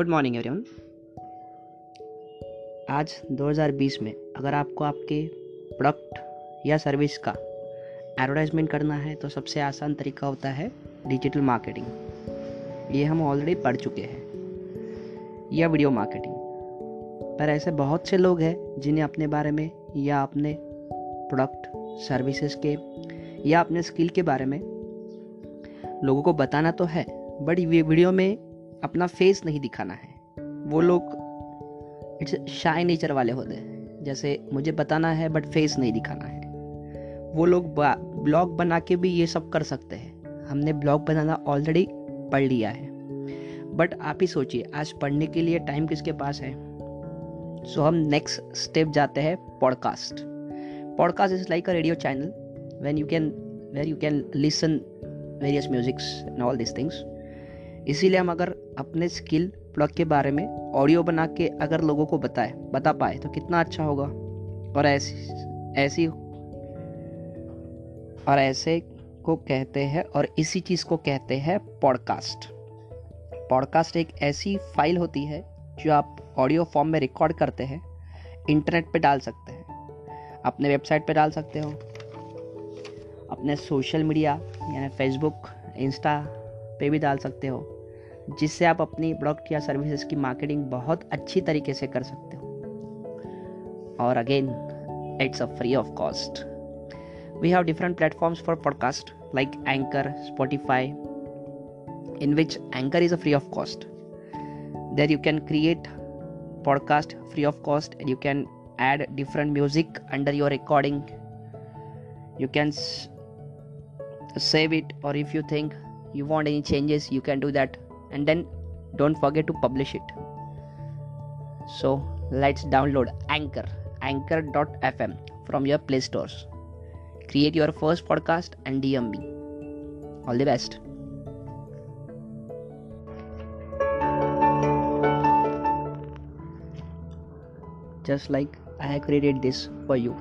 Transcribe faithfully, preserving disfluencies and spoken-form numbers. Good morning everyone. आज दो हज़ार बीस में अगर आपको आपके प्रोडक्ट या सर्विस का एडवर्टाइजमेंट करना है तो सबसे आसान तरीका होता है डिजिटल मार्केटिंग। ये हम ऑलरेडी पढ़ चुके हैं, या वीडियो मार्केटिंग। पर ऐसे बहुत से लोग हैं जिन्हें अपने बारे में या अपने प्रोडक्ट सर्विसेज के या अपने स्किल के बारे में लोगों को बताना तो है, बट वीडियो में अपना फेस नहीं दिखाना है। वो लोग इट्स शाय नेचर वाले होते हैं, जैसे मुझे बताना है बट फेस नहीं दिखाना है। वो लोग ब्लॉग बना के भी ये सब कर सकते हैं। हमने ब्लॉग बनाना ऑलरेडी पढ़ लिया है, बट आप ही सोचिए आज पढ़ने के लिए टाइम किसके पास है। सो हम नेक्स्ट स्टेप जाते हैं podcast. Podcast is like a radio channel when you can where you can listen various musics and all this things. इसीलिए हम अगर अपने स्किल प्लग के बारे में ऑडियो बना के अगर लोगों को बताए बता पाए तो कितना अच्छा होगा। और ऐसी ऐसी और ऐसे को कहते हैं और इसी चीज़ को कहते हैं पॉडकास्ट। पॉडकास्ट एक ऐसी फाइल होती है जो आप ऑडियो फॉर्म में रिकॉर्ड करते हैं, इंटरनेट पे डाल सकते हैं, अपने वेबसाइट पे डाल सकते हो, अपने सोशल मीडिया यानी फेसबुक इंस्टा पे भी डाल सकते हो, जिससे आप अपनी प्रोडक्ट या सर्विसेज की मार्केटिंग बहुत अच्छी तरीके से कर सकते हो। और again it's a free of cost. We have different platforms for podcast like Anchor, Spotify, in which Anchor is a free of cost. There you can create podcast free of cost and you can add different music under your recording. You can save it, or if you think you want any changes you can do that, and then don't forget to publish it. So let's download Anchor anchor dot f m from your play stores. Create your first podcast and D M me. All the best. Just like I have created this for you.